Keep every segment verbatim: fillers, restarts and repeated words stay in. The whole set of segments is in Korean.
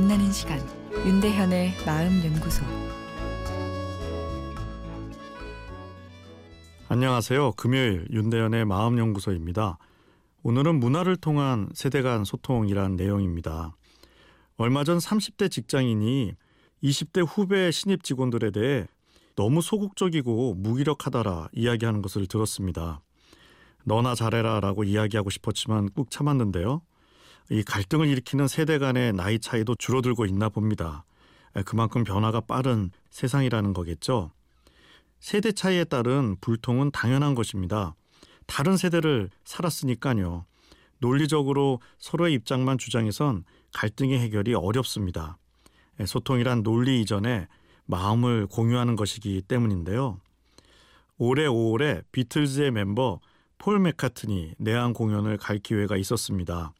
만나는 시간, 윤대현의 마음연구소. 안녕하세요. 금요일 윤대현의 마음연구소입니다. 오늘은 문화를 통한 세대 간 소통이란 내용입니다. 얼마 전 삼십 대 직장인이 이십 대 후배 신입 직원들에 대해 너무 소극적이고 무기력하다라 이야기하는 것을 들었습니다. 너나 잘해라 라고 이야기하고 싶었지만 꾹 참았는데요. 이 갈등을 일으키는 세대 간의 나이 차이도 줄어들고 있나 봅니다. 그만큼 변화가 빠른 세상이라는 거겠죠. 세대 차이에 따른 불통은 당연한 것입니다. 다른 세대를 살았으니까요. 논리적으로 서로의 입장만 주장해선 갈등의 해결이 어렵습니다. 소통이란 논리 이전에 마음을 공유하는 것이기 때문인데요. 올해 오월에 비틀즈의 멤버 폴 맥카트니 내한 공연을 갈 기회가 있었습니다.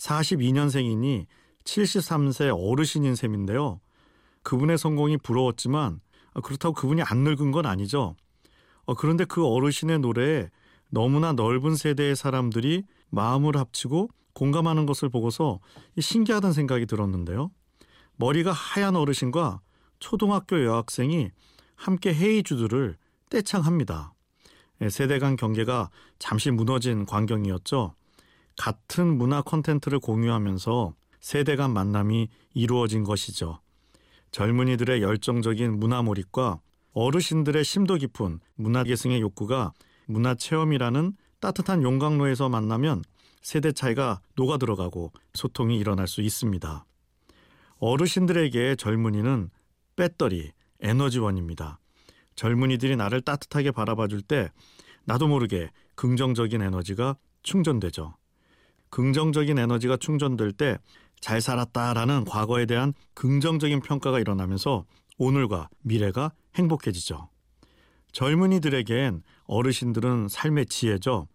사십이 년생이니 칠십삼 세 어르신인 셈인데요. 그분의 성공이 부러웠지만 그렇다고 그분이 안 늙은 건 아니죠. 그런데 그 어르신의 노래에 너무나 넓은 세대의 사람들이 마음을 합치고 공감하는 것을 보고서 신기하다는 생각이 들었는데요. 머리가 하얀 어르신과 초등학교 여학생이 함께 헤이주드를 떼창합니다. 세대 간 경계가 잠시 무너진 광경이었죠. 같은 문화 콘텐츠를 공유하면서 세대 간 만남이 이루어진 것이죠. 젊은이들의 열정적인 문화 몰입과 어르신들의 심도 깊은 문화 계승의 욕구가 문화 체험이라는 따뜻한 용광로에서 만나면 세대 차이가 녹아들어가고 소통이 일어날 수 있습니다. 어르신들에게 젊은이는 배터리, 에너지원입니다. 젊은이들이 나를 따뜻하게 바라봐줄 때 나도 모르게 긍정적인 에너지가 충전되죠. 긍정적인 에너지가 충전될 때 잘 살았다라는 과거에 대한 긍정적인 평가가 일어나면서 오늘과 미래가 행복해지죠. 젊은이들에겐 어르신들은 삶의 지혜죠.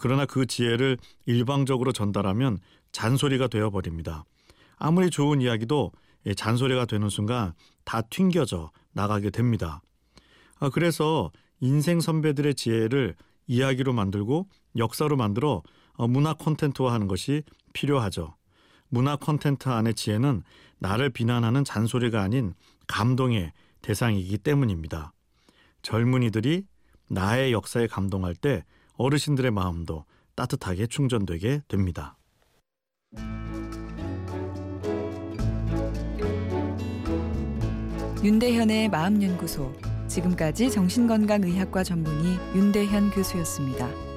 그러나 그 지혜를 일방적으로 전달하면 잔소리가 되어버립니다. 아무리 좋은 이야기도 잔소리가 되는 순간 다 튕겨져 나가게 됩니다. 그래서 인생 선배들의 지혜를 이야기로 만들고 역사로 만들어 문화 콘텐츠화하는 것이 필요하죠. 문화 콘텐츠 안의 지혜는 나를 비난하는 잔소리가 아닌 감동의 대상이기 때문입니다. 젊은이들이 나의 역사에 감동할 때 어르신들의 마음도 따뜻하게 충전되게 됩니다. 윤대현의 마음연구소. 지금까지 정신건강의학과 전문의 윤대현 교수였습니다.